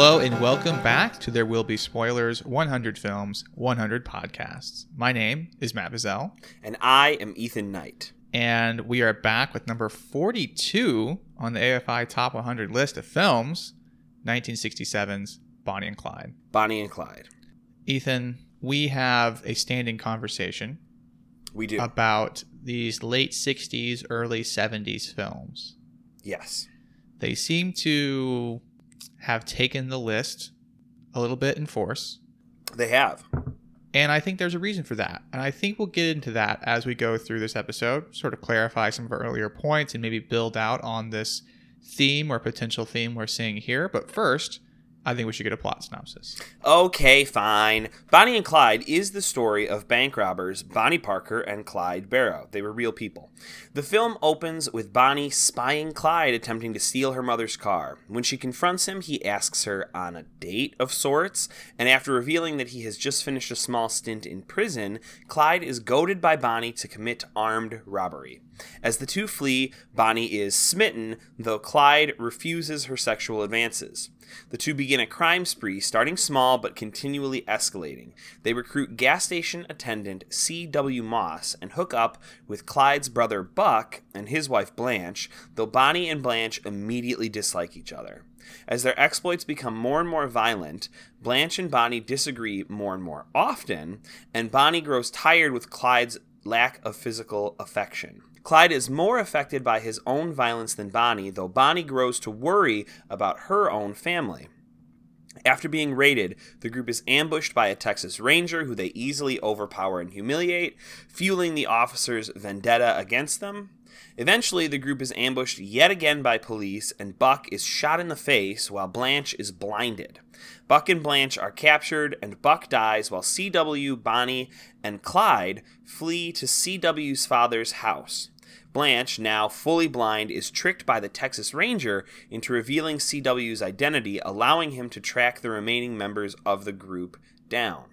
Hello and welcome back to There Will Be Spoilers, 100 Films, 100 Podcasts. My name is Matt Vizelle. And I am Ethan Knight. And we are back with number 42 on the AFI Top 100 list of films, 1967's Bonnie and Clyde. Bonnie and Clyde. Ethan, we have a standing conversation. We do. About these late 60s, early 70s films. Yes. They seem to have taken the list a little bit in force. They have. And I think there's a reason for that. And I think we'll get into that as we go through this episode, sort of clarify some of our earlier points and maybe build out on this theme or potential theme we're seeing here. But first, I think we should get a plot synopsis. Okay, fine. Bonnie and Clyde is the story of bank robbers Bonnie Parker and Clyde Barrow. They were real people. The film opens with Bonnie spying Clyde attempting to steal her mother's car. When she confronts him, he asks her on a date of sorts, and after revealing that he has just finished a small stint in prison, Clyde is goaded by Bonnie to commit armed robbery. As the two flee, Bonnie is smitten, though Clyde refuses her sexual advances. The two begin a crime spree, starting small but continually escalating. They recruit gas station attendant C.W. Moss and hook up with Clyde's brother Buck and his wife Blanche, though Bonnie and Blanche immediately dislike each other. As their exploits become more and more violent, Blanche and Bonnie disagree more and more often, and Bonnie grows tired with Clyde's lack of physical affection. Clyde is more affected by his own violence than Bonnie, though Bonnie grows to worry about her own family. After being raided, the group is ambushed by a Texas Ranger who they easily overpower and humiliate, fueling the officers' vendetta against them. Eventually, the group is ambushed yet again by police, and Buck is shot in the face while Blanche is blinded. Buck and Blanche are captured, and Buck dies while C.W., Bonnie, and Clyde flee to C.W.'s father's house. Blanche, now fully blind, is tricked by the Texas Ranger into revealing C.W.'s identity, allowing him to track the remaining members of the group down.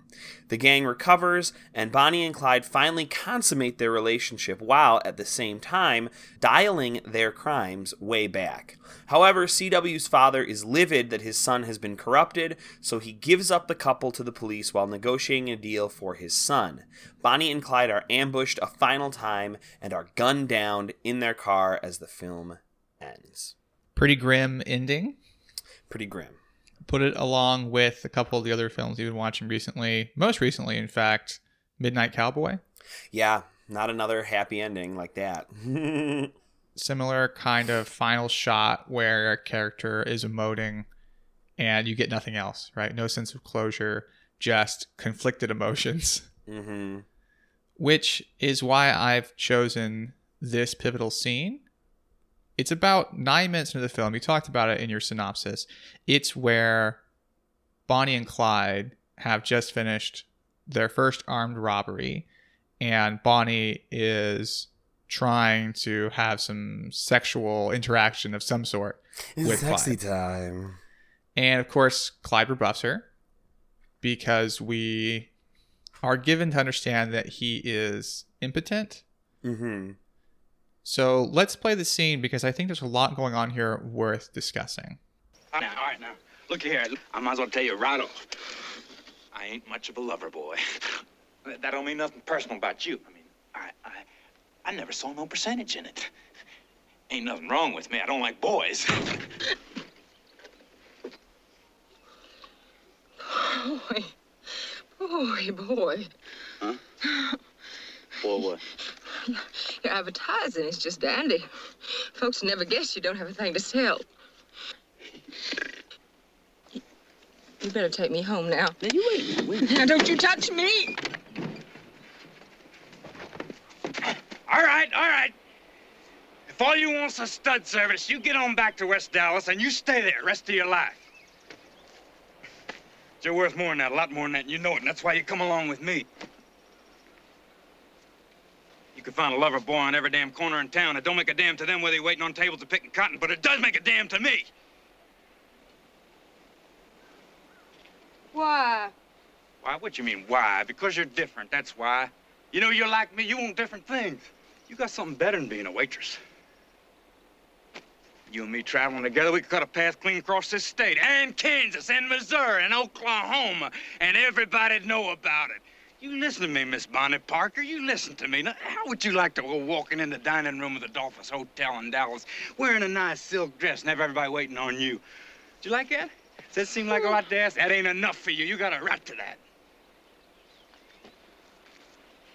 The gang recovers, and Bonnie and Clyde finally consummate their relationship while, at the same time, dialing their crimes way back. However, C.W.'s father is livid that his son has been corrupted, so he gives up the couple to the police while negotiating a deal for his son. Bonnie and Clyde are ambushed a final time and are gunned down in their car as the film ends. Pretty grim ending. Pretty grim. Put it along with a couple of the other films you've been watching recently. Most recently, in fact, Midnight Cowboy. Yeah, not another happy ending like that. Similar kind of final shot where a character is emoting and you get nothing else, right? No sense of closure, just conflicted emotions. Mm-hmm. Which is why I've chosen this pivotal scene. It's about 9 minutes into the film. You talked about it in your synopsis. It's where Bonnie and Clyde have just finished their first armed robbery, and Bonnie is trying to have some sexual interaction of some sort with Clyde. Sexy time. And, of course, Clyde rebuffs her because we are given to understand that he is impotent. Mm-hmm. So let's play the scene because I think there's a lot going on here worth discussing. All right, now, look here. I might as well tell you right off. I ain't much of a lover boy. That don't mean nothing personal about you. I mean, I never saw no percentage in it. Ain't nothing wrong with me. I don't like boys. Boy. Boy, boy. Huh? Boy, what? Your advertising is just dandy. Folks never guess you don't have a thing to sell. You better take me home now. Now, you wait. Now, don't you touch me. All right. If all you want's a stud service, you get on back to West Dallas and you stay there the rest of your life. You're worth more than that, a lot more than that, and you know it, and that's why you come along with me. You can find a lover boy on every damn corner in town. It don't make a damn to them whether you're waiting on tables or picking cotton, but it does make a damn to me. Why? Why? What you mean, why? Because you're different, that's why. You know, you're like me. You want different things. You got something better than being a waitress. You and me traveling together, we could cut a path clean across this state, and Kansas, and Missouri, and Oklahoma, and everybody'd know about it. You listen to me, Miss Bonnie Parker. You listen to me. Now, how would you like to go walking in the dining room of the Adolphus Hotel in Dallas, wearing a nice silk dress and have everybody waiting on you? Did you like that? Does that seem like a lot to ask? That ain't enough for you. You got a right to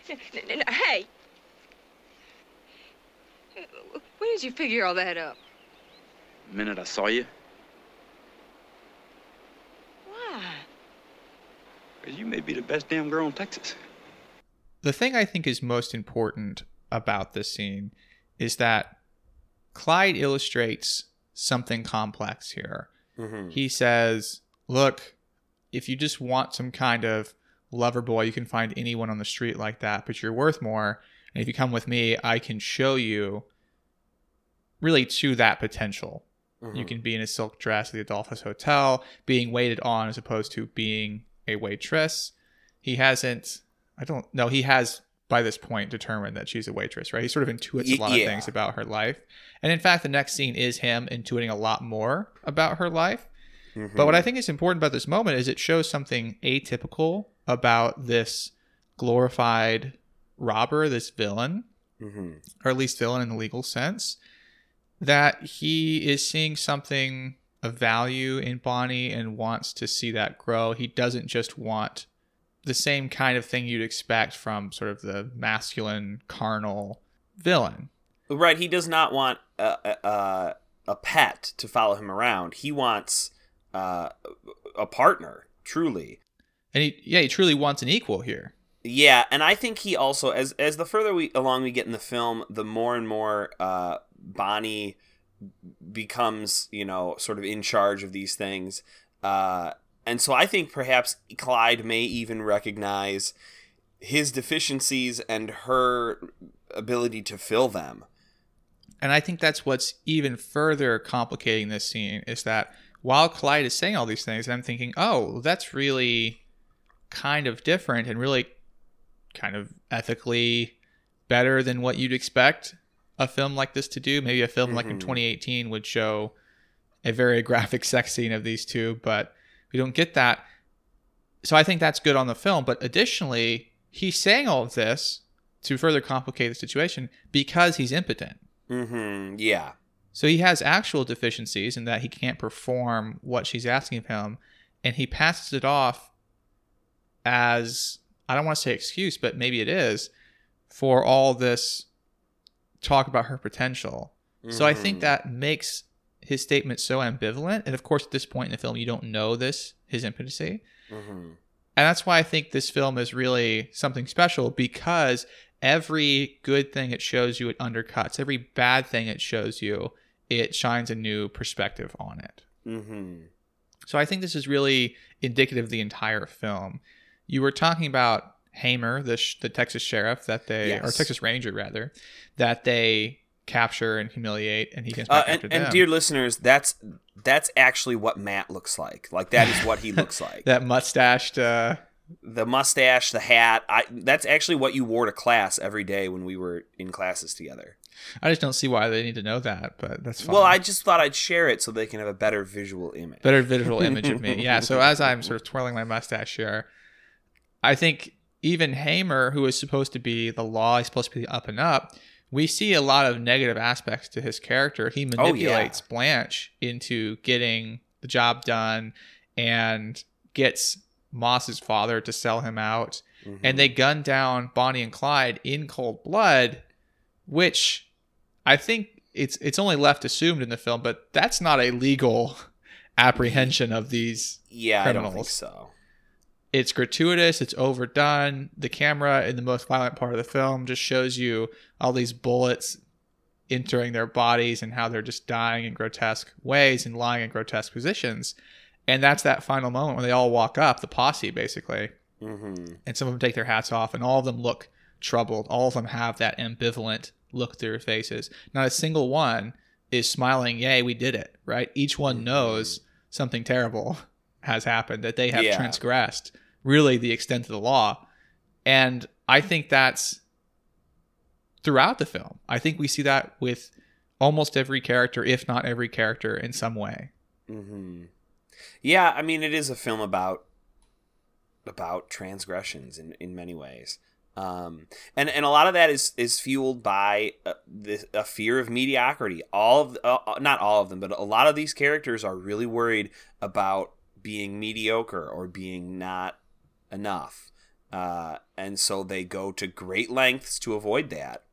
that. Hey. When did you figure all that up? The minute I saw you. Why? Because you may be the best damn girl in Texas. The thing I think is most important about this scene is that Clyde illustrates something complex here. Mm-hmm. He says, look, if you just want some kind of lover boy, you can find anyone on the street like that, but you're worth more. And if you come with me, I can show you really to that potential. Mm-hmm. You can be in a silk dress at the Adolphus Hotel, being waited on as opposed to being a waitress. He has by this point determined that she's a waitress, right? He sort of intuits a lot of things about her life. And in fact, the next scene is him intuiting a lot more about her life. Mm-hmm. But what I think is important about this moment is it shows something atypical about this glorified robber, this villain, mm-hmm. or at least villain in the legal sense, that he is seeing something of value in Bonnie and wants to see that grow. He doesn't just want the same kind of thing you'd expect from sort of the masculine, carnal villain. Right. He does not want a pet to follow him around. He wants a partner, truly. And he truly wants an equal here. Yeah, and I think he also, as the further we get in the film, the more and more Bonnie becomes, sort of in charge of these things. And so I think perhaps Clyde may even recognize his deficiencies and her ability to fill them. And I think that's what's even further complicating this scene is that while Clyde is saying all these things, I'm thinking, oh, that's really kind of different and really kind of ethically better than what you'd expect a film like this to do. Maybe a film mm-hmm. like in 2018 would show a very graphic sex scene of these two, but we don't get that. So I think that's good on the film. But additionally, he's saying all of this to further complicate the situation because he's impotent. Mm-hmm. Yeah. So he has actual deficiencies in that he can't perform what she's asking of him. And he passes it off as, I don't want to say excuse, but maybe it is, for all this talk about her potential. Mm-hmm. So I think that makes his statement so ambivalent. And of course, at this point in the film, you don't know this, his impotency. Mm-hmm. And that's why I think this film is really something special, because every good thing it shows you, it undercuts. Every bad thing it shows you, it shines a new perspective on it. Mm-hmm. So I think this is really indicative of the entire film. You were talking about Hamer, the Texas sheriff that they, yes. or Texas Ranger rather, that they capture and humiliate, and he comes back after them. And dear listeners, that's actually what Matt looks like. Like that is what he looks like. That mustached. The mustache, the hat. That's actually what you wore to class every day when we were in classes together. I just don't see why they need to know that, but that's fine. Well, I just thought I'd share it so they can have a better visual image. Better visual image of me, yeah. So as I'm sort of twirling my mustache here, I think even Hamer, who is supposed to be the law, he's supposed to be the up and up, we see a lot of negative aspects to his character. He manipulates Blanche into getting the job done and gets Moss's father to sell him out, mm-hmm. and they gun down Bonnie and Clyde in cold blood, which I think it's only left assumed in the film, but that's not a legal apprehension of these criminals. I don't think so. It's gratuitous, it's overdone. The camera in the most violent part of the film just shows you all these bullets entering their bodies and how they're just dying in grotesque ways and lying in grotesque positions. And that's that final moment when they all walk up, the posse basically, mm-hmm. and some of them take their hats off, and all of them look troubled. All of them have that ambivalent look through their faces. Not a single one is smiling, yay, we did it, right? Each one mm-hmm. knows something terrible has happened, that they have transgressed, really the extent of the law. And I think that's throughout the film. I think we see that with almost every character, if not every character, in some way. Mm-hmm. Yeah, I mean, it is a film about transgressions in many ways. And a lot of that is fueled by a fear of mediocrity. Not all of them, but a lot of these characters are really worried about being mediocre or being not enough. And so they go to great lengths to avoid that,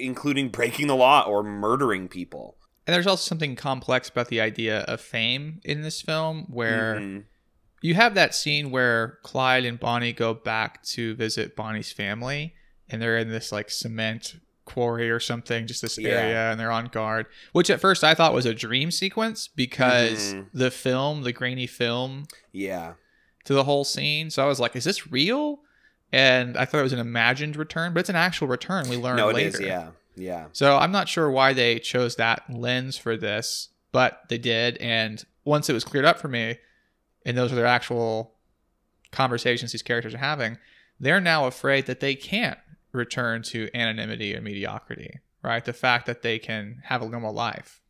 including breaking the law or murdering people. And there's also something complex about the idea of fame in this film, where mm-hmm. you have that scene where Clyde and Bonnie go back to visit Bonnie's family, and they're in this like cement quarry or something, just this area, and they're on guard, which at first I thought was a dream sequence because the grainy film to the whole scene. So I was like, is this real? And I thought it was an imagined return, but it's an actual return. We learned later. It is, yeah. So I'm not sure why they chose that lens for this, but they did. And once it was cleared up for me, and those are their actual conversations these characters are having, they're now afraid that they can't return to anonymity or mediocrity, right? The fact that they can have a normal life.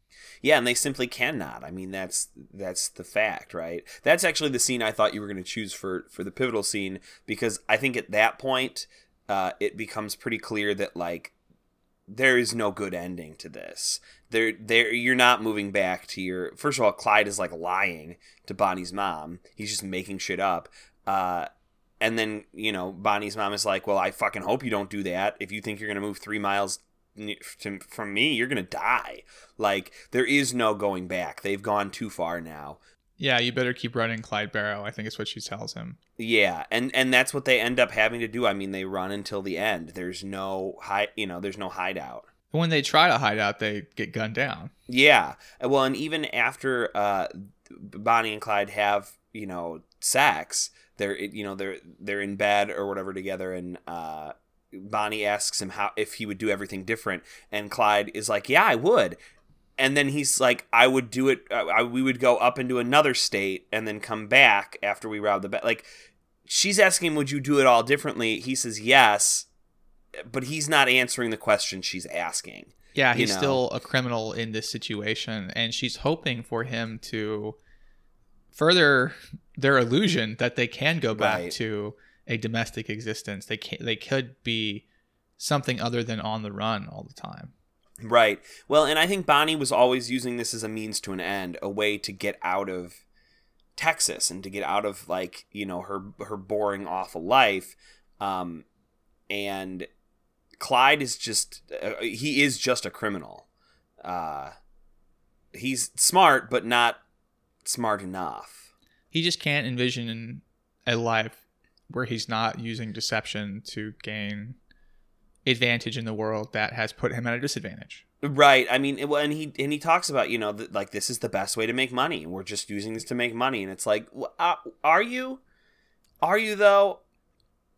Yeah, and they simply cannot. I mean, that's the fact, right? That's actually the scene I thought you were going to choose for the pivotal scene, because I think at that point, it becomes pretty clear that, like, there is no good ending to this. You're not moving back to your... First of all, Clyde is, like, lying to Bonnie's mom. He's just making shit up. And then, you know, Bonnie's mom is like, well, I fucking hope you don't do that. If you think you're going to move 3 miles from me, you're going to die. Like, there is no going back. They've gone too far now. Yeah, you better keep running, Clyde Barrow, I think is what she tells him. Yeah, and that's what they end up having to do. I mean, they run until the end. There's no hideout. When they try to hide out, they get gunned down. Yeah. Well, and even after Bonnie and Clyde have, you know, sex, they're in bed or whatever together, and Bonnie asks him if he would do everything different, and Clyde is like, "Yeah, I would." And then he's like, I would do it. We would go up into another state and then come back after we rob the bank. Like, she's asking him, would you do it all differently? He says yes, but he's not answering the question she's asking. Yeah, he's still a criminal in this situation. And she's hoping for him to further their illusion that they can go back to a domestic existence. They could be something other than on the run all the time. Right. Well, and I think Bonnie was always using this as a means to an end, a way to get out of Texas and to get out of, like, you know, her boring, awful life. And Clyde is just he is just a criminal. He's smart, but not smart enough. He just can't envision a life where he's not using deception to gain advantage in the world that has put him at a disadvantage. Right. I mean, and he talks about, you know, like, this is the best way to make money. We're just using this to make money. And it's like, are you? Are you, though?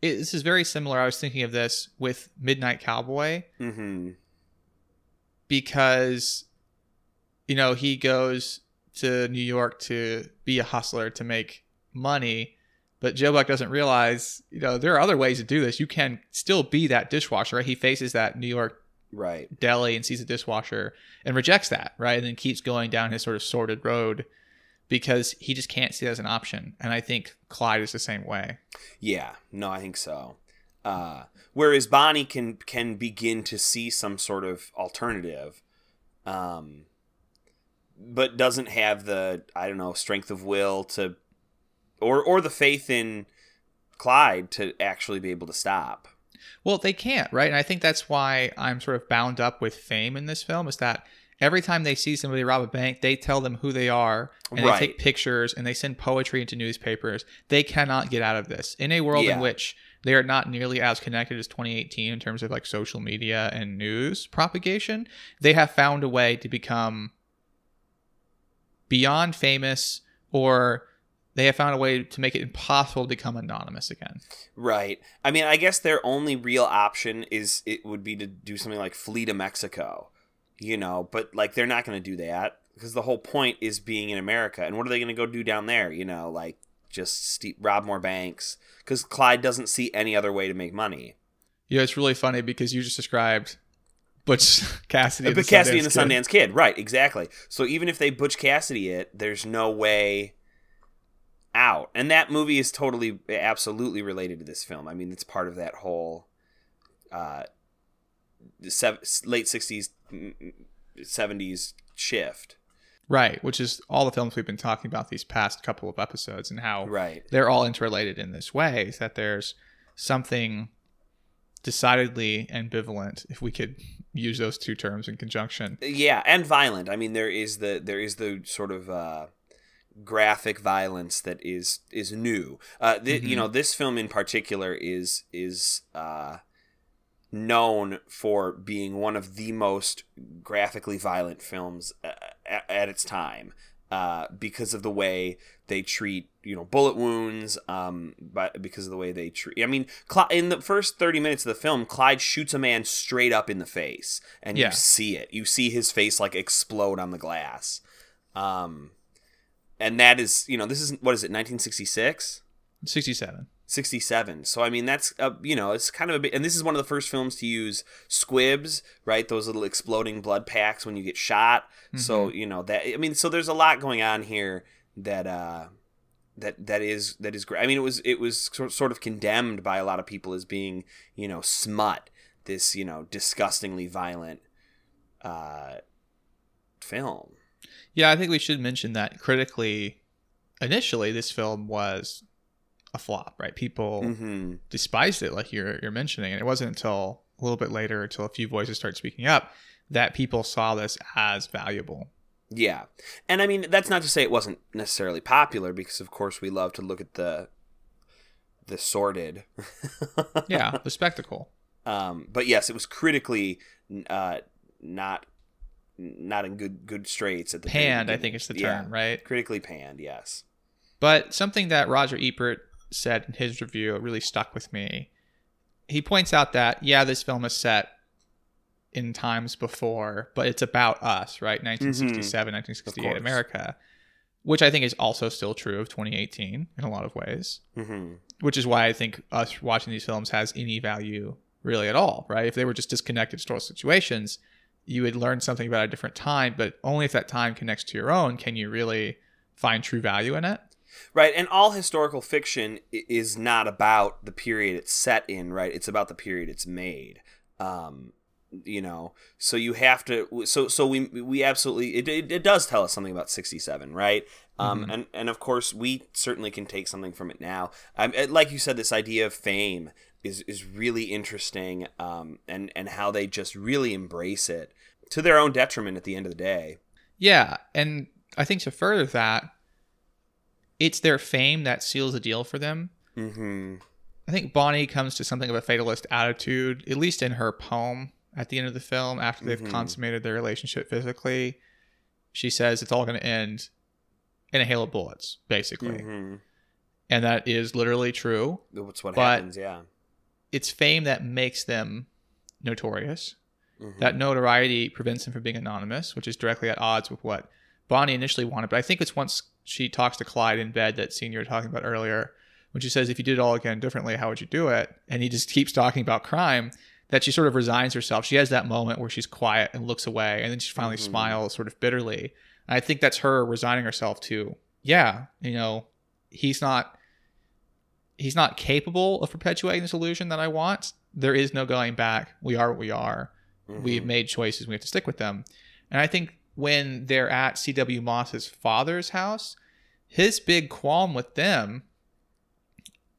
This is very similar. I was thinking of this with Midnight Cowboy. Mm-hmm. Because, you know, he goes to New York to be a hustler, to make money. But Joe Buck doesn't realize, you know, there are other ways to do this. You can still be that dishwasher, right? He faces that New York deli and sees a dishwasher and rejects that, right? And then keeps going down his sort of sordid road because he just can't see that as an option. And I think Clyde is the same way. Yeah. No, I think so. Whereas Bonnie can begin to see some sort of alternative, but doesn't have the, I don't know, strength of will to... Or the faith in Clyde to actually be able to stop. Well, they can't, right? And I think that's why I'm sort of bound up with fame in this film, is that every time they see somebody rob a bank, they tell them who they are, and they take pictures, and they send poetry into newspapers. They cannot get out of this. In a world in which they are not nearly as connected as 2018 in terms of, like, social media and news propagation, they have found a way to become beyond famous, or... they have found a way to make it impossible to become anonymous again. Right. I mean, I guess their only real option would be to do something like flee to Mexico, you know, but, like, they're not going to do that because the whole point is being in America. And what are they going to go do down there? You know, like, just rob more banks, because Clyde doesn't see any other way to make money. Yeah, it's really funny because you just described Butch Cassidy and the Sundance Kid. Right, exactly. So even if they Butch Cassidy it, there's no way out. And that movie is totally, absolutely related to this film. I mean, it's part of that whole late 60s, 70s shift. Right, which is all the films we've been talking about these past couple of episodes and how they're all interrelated in this way, is that there's something decidedly ambivalent, if we could use those two terms in conjunction. Yeah, and violent. I mean, there is the sort of graphic violence that is new. You know, this film in particular is known for being one of the most graphically violent films at its time, because of the way they treat, you know, bullet wounds, but because of the way they treat, I mean, in the first 30 minutes of the film, Clyde shoots a man straight up in the face, and you see it. You see his face like explode on the glass. And that is, you know, this is, what is it, 1966? 67. 67. So, I mean, that's, you know, it's kind of a bit, and this is one of the first films to use squibs, right? Those little exploding blood packs when you get shot. Mm-hmm. So, you know, that, I mean, so there's a lot going on here that, that is great. I mean, it was sort of condemned by a lot of people as being, you know, smut, this, you know, disgustingly violent, film. Yeah. I think we should mention that critically, initially, this film was a flop, right? People despised it, like you're mentioning, and it wasn't until a little bit later, until a few voices started speaking up, that people saw this as valuable. Yeah, and I mean, that's not to say it wasn't necessarily popular, because of course we love to look at the sordid. Yeah, the spectacle. But yes, it was critically not in good straits at the panned. Beginning. I think it's the term, right? Critically panned. Yes, but something that Roger Ebert said in his review really stuck with me. He points out that, yeah, this film is set in times before, but it's about us, right? 1967, 1968 America, which I think is also still true of 2018 in a lot of ways, which is why I think us watching these films has any value really at all, right? If they were just disconnected historical situations, you would learn something about a different time, but only if that time connects to your own can you really find true value in it. Right, and all historical fiction is not about the period it's set in, right? It's about the period it's made, you know. So you have to. So we absolutely it does tell us something about 67, right? And of course we certainly can take something from it now. Like you said, this idea of fame is really interesting, and how they just really embrace it to their own detriment at the end of the day. Yeah, and I think to further that, it's their fame that seals the deal for them. Mm-hmm. I think Bonnie comes to something of a fatalist attitude, at least in her poem at the end of the film, after they've consummated their relationship physically. She says it's all going to end in a hail of bullets, basically. Mm-hmm. And that is literally true. That's what happens, yeah. It's fame that makes them notorious. Mm-hmm. That notoriety prevents them from being anonymous, which is directly at odds with what Bonnie initially wanted. But I think it's once she talks to Clyde in bed, that scene you were talking about earlier, when she says, if you did it all again differently, how would you do it? And he just keeps talking about crime, that she sort of resigns herself. She has that moment where she's quiet and looks away, and then she finally smiles sort of bitterly. And I think that's her resigning herself to, yeah, you know, he's not capable of perpetuating this illusion that I want. There is no going back. We are what we are. Mm-hmm. We've made choices. We have to stick with them. And I think when they're at C.W. Moss's father's house, his big qualm with them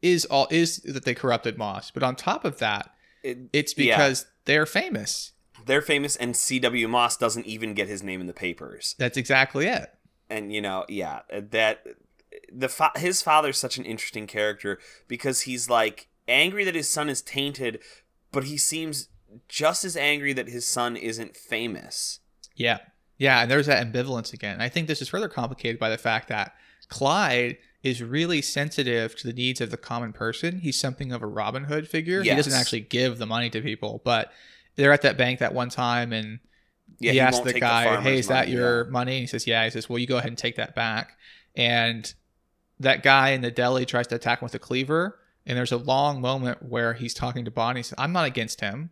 is that they corrupted Moss. But on top of that, it's because they're famous. They're famous, and C.W. Moss doesn't even get his name in the papers. That's exactly it. And, you know, yeah, that his father's such an interesting character, because he's like angry that his son is tainted, but he seems just as angry that his son isn't famous. Yeah. Yeah, and there's that ambivalence again. And I think this is further complicated by the fact that Clyde is really sensitive to the needs of the common person. He's something of a Robin Hood figure. Yes. He doesn't actually give the money to people, but they're at that bank that one time, and he asks the guy, hey, is that your money? And he says, yeah. He says, well, you go ahead and take that back. And that guy in the deli tries to attack him with a cleaver, and there's a long moment where he's talking to Bonnie. He says, I'm not against him.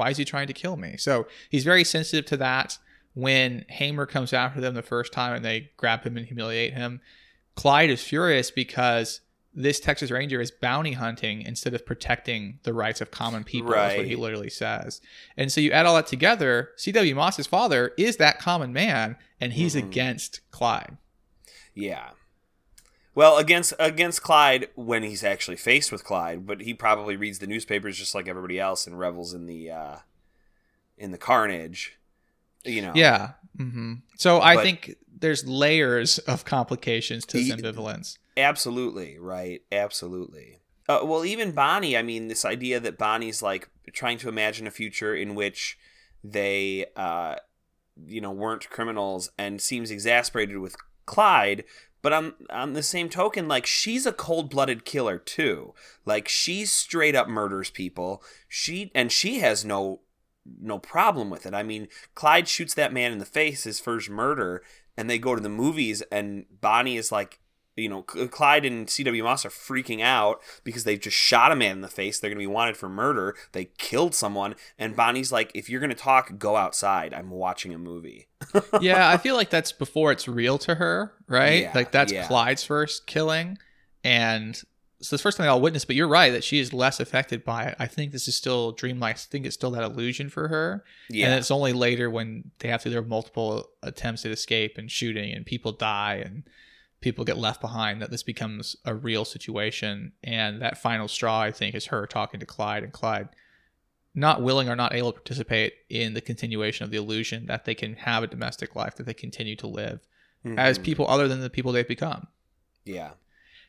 Why is he trying to kill me? So he's very sensitive to that. When Hamer comes after them the first time and they grab him and humiliate him, Clyde is furious because this Texas Ranger is bounty hunting instead of protecting the rights of common people. Right. That's what he literally says. And so you add all that together, C.W. Moss's father is that common man, and he's against Clyde. Yeah. Well, against Clyde when he's actually faced with Clyde, but he probably reads the newspapers just like everybody else and revels in the carnage. You know. Yeah. Mm-hmm. So I think there's layers of complications to his ambivalence. Absolutely. Right. Absolutely. Well, even Bonnie, I mean, this idea that Bonnie's like trying to imagine a future in which they, weren't criminals, and seems exasperated with Clyde. But on the same token, like, she's a cold-blooded killer too. Like, she straight up murders people. She has no problem with it. I mean, Clyde shoots that man in the face, his first murder, and they go to the movies, and Bonnie is like, Clyde and C.W. Moss are freaking out because they've just shot a man in the face. They're going to be wanted for murder. They killed someone. And Bonnie's like, if you're going to talk, go outside. I'm watching a movie. Yeah, I feel like that's before it's real to her, right? Yeah, like, that's Clyde's first killing. And so it's the first time they all witness, but you're right that she is less affected by it. I think this is still dreamlike. I think it's still that illusion for her. Yeah. And it's only later when they have to, there are multiple attempts at escape and shooting and people die and people get left behind that this becomes a real situation. And that final straw, I think, is her talking to Clyde, and Clyde not willing or not able to participate in the continuation of the illusion that they can have a domestic life, that they continue to live as people other than the people they've become. Yeah.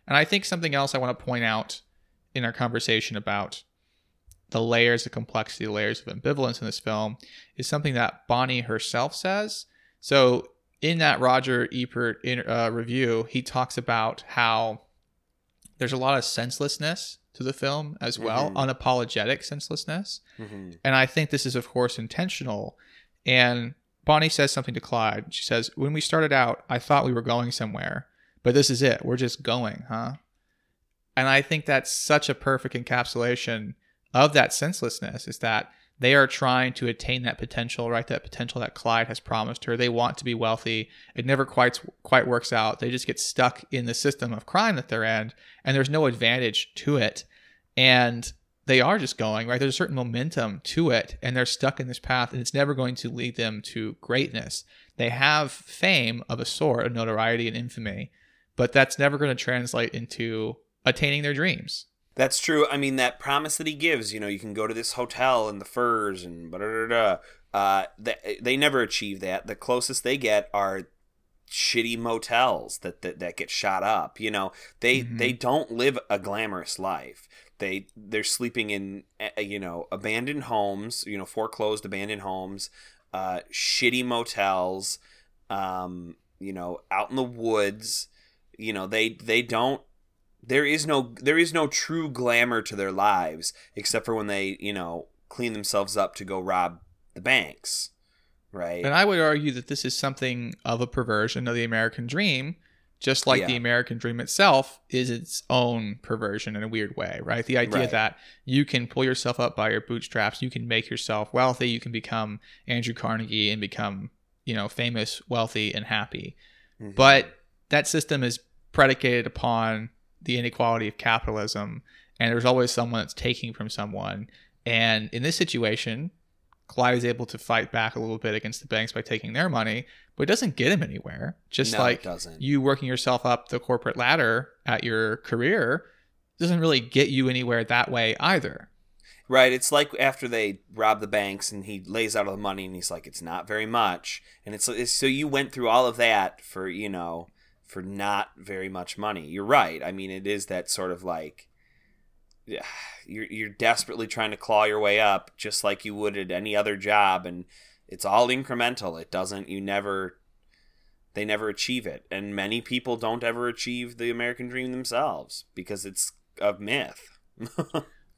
And I think something else I want to point out in our conversation about the layers of complexity, layers of ambivalence in this film, is something that Bonnie herself says. So in that Roger Ebert review, he talks about how there's a lot of senselessness to the film as well, unapologetic senselessness. Mm-hmm. And I think this is, of course, intentional. And Bonnie says something to Clyde. She says, "When we started out, I thought we were going somewhere. But this is it. We're just going, huh?" And I think that's such a perfect encapsulation of that senselessness, is that they are trying to attain that potential, right? That potential that Clyde has promised her. They want to be wealthy. It never quite works out. They just get stuck in the system of crime that they're in, and there's no advantage to it. And they are just going, right? There's a certain momentum to it, and they're stuck in this path, and it's never going to lead them to greatness. They have fame of a sort, of notoriety and infamy, but that's never going to translate into attaining their dreams. That's true. I mean, that promise that he gives, you can go to this hotel and the furs and they never achieve that. The closest they get are shitty motels that get shot up. They don't live a glamorous life. They're sleeping in, abandoned homes, foreclosed abandoned homes, shitty motels, out in the woods. There is no true glamour to their lives except for when they, clean themselves up to go rob the banks, right? And I would argue that this is something of a perversion of the American dream, just like the American dream itself is its own perversion in a weird way, right? The idea that you can pull yourself up by your bootstraps, you can make yourself wealthy, you can become Andrew Carnegie and become, famous, wealthy, and happy. Mm-hmm. But that system is predicated upon the inequality of capitalism, and there's always someone that's taking from someone. And in this situation, Clyde is able to fight back a little bit against the banks by taking their money, but it doesn't get him anywhere. You working yourself up the corporate ladder at your career doesn't really get you anywhere that way either. Right. It's like after they rob the banks and he lays out all the money and he's like, it's not very much. And it's so you went through all of that for not very much money. You're right. I mean, it is that sort of like, you're desperately trying to claw your way up just like you would at any other job. And it's all incremental. It doesn't, they never achieve it. And many people don't ever achieve the American dream themselves because it's a myth.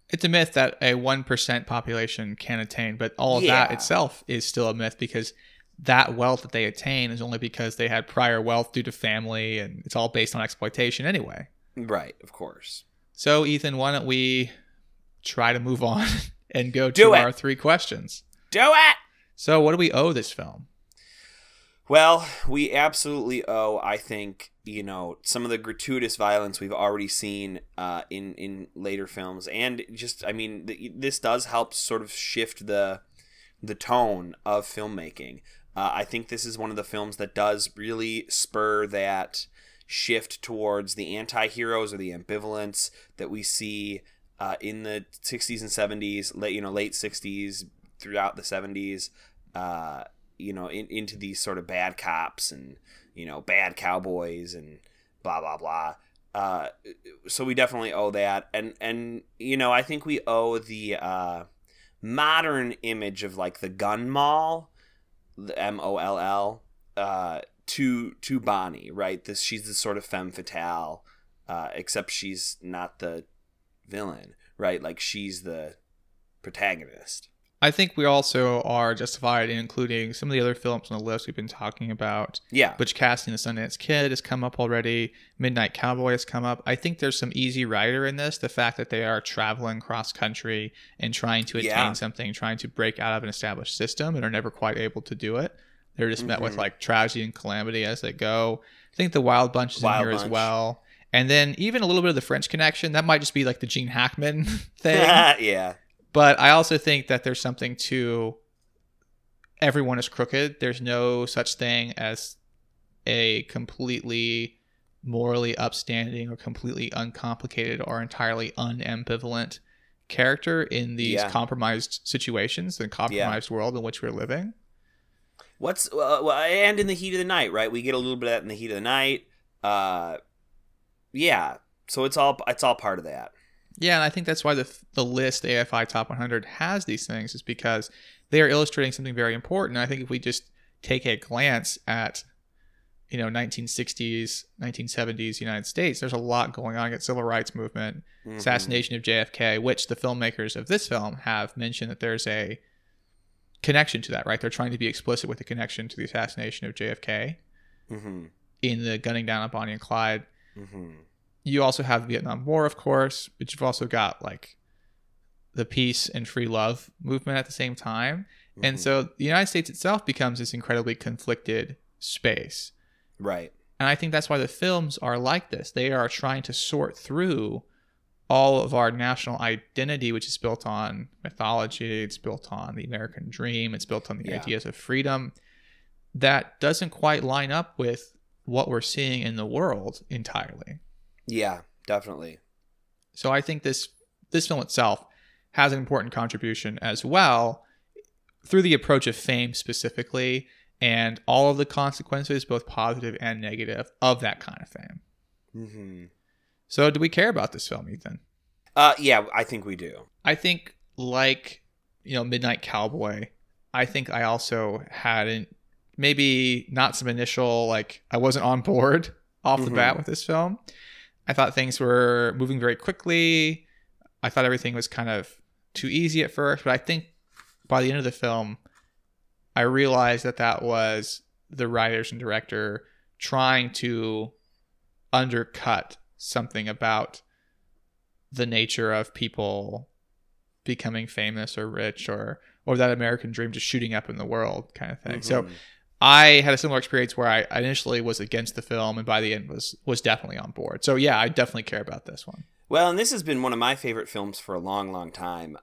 It's a myth that a 1% population can attain, but all of that itself is still a myth, because that wealth that they attain is only because they had prior wealth due to family, and it's all based on exploitation anyway. Right, of course. So, Ethan, why don't we try to move on and go to our three questions. Do it! So what do we owe this film? Well, we absolutely owe, I think, you know, some of the gratuitous violence we've already seen in later films. And just, I mean, this does help sort of shift the tone of filmmaking. I think this is one of the films that does really spur that shift towards the anti-heroes or the ambivalence that we see in the 60s and 70s, late 60s, throughout the 70s, into these sort of bad cops and, bad cowboys and blah, blah, blah. So we definitely owe that. And I think we owe the modern image of like the gun moll, the M-O-L-L, to Bonnie, right? She's the sort of femme fatale, except she's not the villain, right? Like she's the protagonist. I think we also are justified in including some of the other films on the list we've been talking about. Yeah. Butch Cassidy and the Sundance Kid has come up already. Midnight Cowboy has come up. I think there's some Easy Rider in this. The fact that they are traveling cross-country and trying to attain something, trying to break out of an established system and are never quite able to do it. They're just met with like tragedy and calamity as they go. I think The Wild Bunch is in here as well. And then even a little bit of The French Connection. That might just be like the Gene Hackman thing. Yeah. But I also think that there's something to everyone is crooked. There's no such thing as a completely morally upstanding or completely uncomplicated or entirely unambivalent character in these compromised situations and compromised world in which we're living. And in the heat of the night, right? We get a little bit of that in the heat of the night. So it's all part of that. Yeah, and I think that's why the list AFI Top 100 has these things, is because they are illustrating something very important. I think if we just take a glance at 1960s, 1970s United States, there's a lot going on. You got civil rights movement, assassination of JFK, which the filmmakers of this film have mentioned that there's a connection to that, right? They're trying to be explicit with the connection to the assassination of JFK in the gunning down of Bonnie and Clyde. You also have the Vietnam War, of course, but you've also got like the peace and free love movement at the same time. And so the United States itself becomes this incredibly conflicted space. Right. And I think that's why the films are like this. They are trying to sort through all of our national identity, which is built on mythology. It's built on the American dream. It's built on the ideas of freedom. That doesn't quite line up with what we're seeing in the world entirely. Yeah, definitely. So I think this film itself has an important contribution as well through the approach of fame specifically and all of the consequences, both positive and negative, of that kind of fame. So do we care about this film, Ethan? Yeah, I think we do. I think Midnight Cowboy, I think I also hadn't, maybe not some initial, I wasn't on board off the bat with this film. I thought things were moving very quickly. I thought everything was kind of too easy at first, but I think by the end of the film, I realized that was the writers and director trying to undercut something about the nature of people becoming famous or rich or that American dream just shooting up in the world kind of thing. So I had a similar experience where I initially was against the film and by the end was definitely on board. So yeah, I definitely care about this one. Well, and this has been one of my favorite films for a long, long time,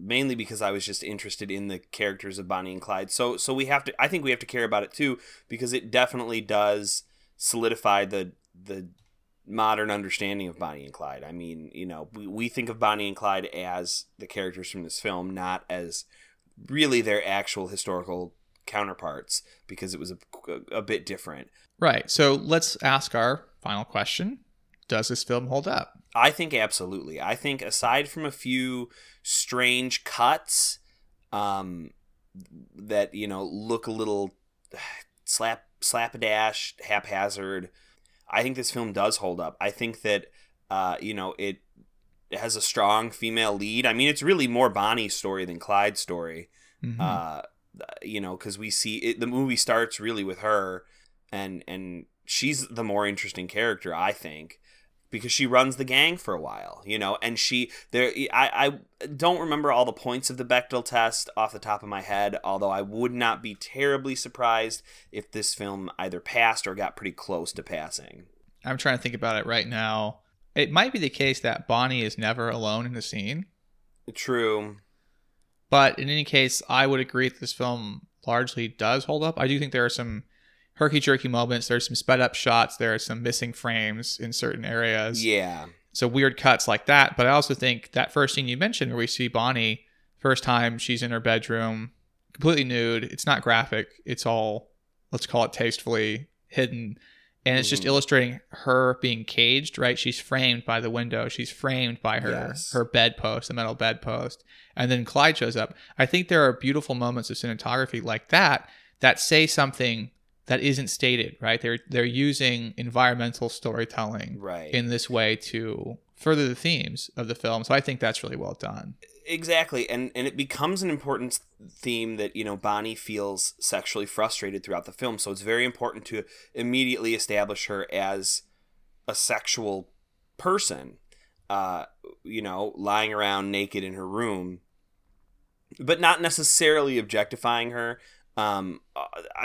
mainly because I was just interested in the characters of Bonnie and Clyde. So I think we have to care about it too, because it definitely does solidify the modern understanding of Bonnie and Clyde. I mean, we think of Bonnie and Clyde as the characters from this film, not as really their actual historical counterparts, because it was a bit different. Right. So let's ask our final question. Does this film hold up? I think absolutely. I think aside from a few strange cuts that, look a little slapdash, haphazard, I think this film does hold up. I think that, it has a strong female lead. I mean, it's really more Bonnie's story than Clyde's story. Because we see it, the movie starts really with her, and she's the more interesting character, I think. because she runs the gang for a while, you know, and she there. I don't remember all the points of the Bechdel test off the top of my head, although I would not be terribly surprised if this film either passed or got pretty close to passing. I'm trying to think about it right now. It might be the case that Bonnie is never alone in the scene. True. But in any case, I would agree that this film largely does hold up. I do think there are some herky-jerky moments. There's some sped-up shots. There are some missing frames in certain areas. Yeah. So weird cuts like that. But I also think that first scene you mentioned where we see Bonnie, first time she's in her bedroom, completely nude. It's not graphic. It's all, let's call it tastefully hidden. And it's just illustrating her being caged, right? She's framed by the window. She's framed by her bedpost, the metal bedpost. And then Clyde shows up. I think there are beautiful moments of cinematography like that that say something that isn't stated, right? They're using environmental storytelling in this way to further the themes of the film. So I think that's really well done. Exactly. And it becomes an important theme that, you know, Bonnie feels sexually frustrated throughout the film. So it's very important to immediately establish her as a sexual person, you know, lying around naked in her room, but not necessarily objectifying her. I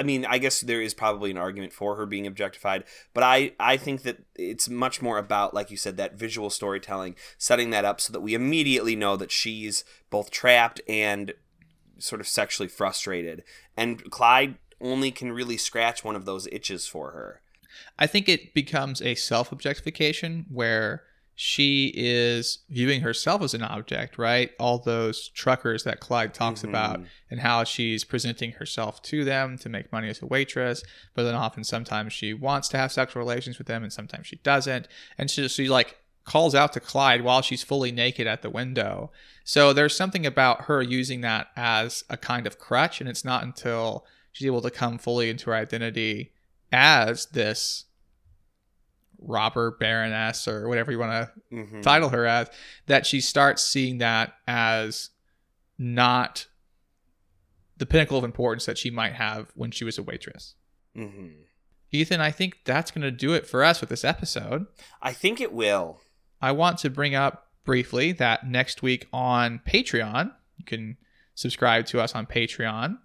mean, I guess there is probably an argument for her being objectified, but I think that it's much more about, like you said, that visual storytelling, setting that up so that we immediately know that she's both trapped and sort of sexually frustrated. And Clyde only can really scratch one of those itches for her. I think it becomes a self-objectification where she is viewing herself as an object, right? All those truckers that Clyde talks about and how she's presenting herself to them to make money as a waitress. But then often sometimes she wants to have sexual relations with them and sometimes she doesn't. And she like calls out to Clyde while she's fully naked at the window. So there's something about her using that as a kind of crutch. And it's not until she's able to come fully into her identity as this robber baroness or whatever you want to title her as, that she starts seeing that as not the pinnacle of importance that she might have when she was a waitress. Ethan, I think that's going to do it for us with this episode. I think it will. I want to bring up briefly that next week on Patreon, you can subscribe to us on Patreon,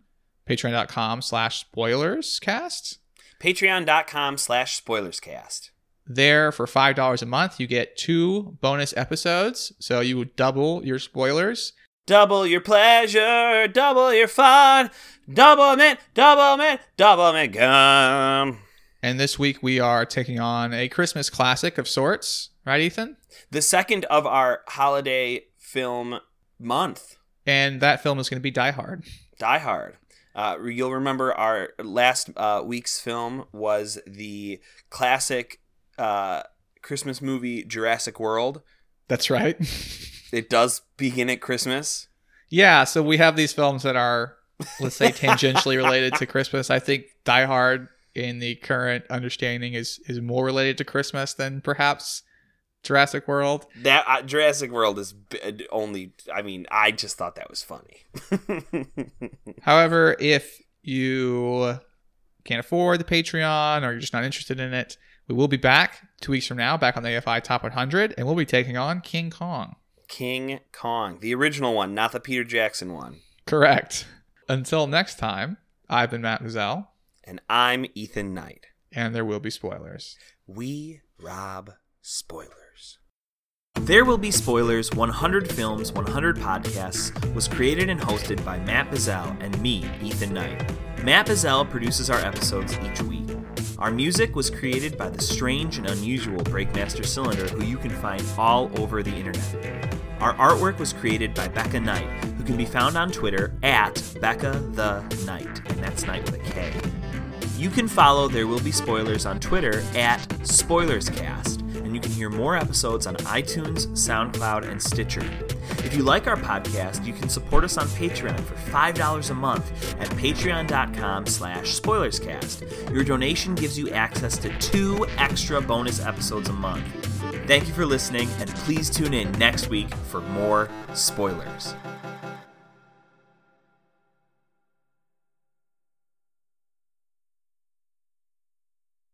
patreon.com/spoilerscast. Patreon.com/spoilerscast. There for $5 a month, you get 2 bonus episodes. So you would double your spoilers. Double your pleasure, double your fun, double mint, double mint, double mint gum. And this week we are taking on a Christmas classic of sorts, right, Ethan? The second of our holiday film month. And that film is going to be Die Hard. Die Hard. You'll remember our last week's film was the classic Christmas movie Jurassic World. That's right. It does begin at Christmas. Yeah, so we have these films that are, let's say, tangentially related to Christmas. I think Die Hard, in the current understanding, is more related to Christmas than perhaps Jurassic World. That Jurassic World is only, I mean, I just thought that was funny. However, if you can't afford the Patreon or you're just not interested in it, we will be back 2 weeks from now, back on the AFI Top 100, and we'll be taking on King Kong. King Kong, the original one, not the Peter Jackson one. Correct. Until next time, I've been Matt Vizelle. And I'm Ethan Knight. And there will be spoilers. We rob spoilers. There Will Be Spoilers, 100 Films, 100 Podcasts was created and hosted by Matt Vizelle and me, Ethan Knight. Matt Vizelle produces our episodes each week. Our music was created by the strange and unusual Breakmaster Cylinder, who you can find all over the internet. Our artwork was created by Becca Knight, who can be found on Twitter at Becca the Knight, and that's Knight with a K. You can follow There Will Be Spoilers on Twitter at SpoilersCast, and you can hear more episodes on iTunes, SoundCloud, and Stitcher. If you like our podcast, you can support us on Patreon for $5 a month at patreon.com/spoilerscast. Your donation gives you access to 2 extra bonus episodes a month. Thank you for listening, and please tune in next week for more spoilers.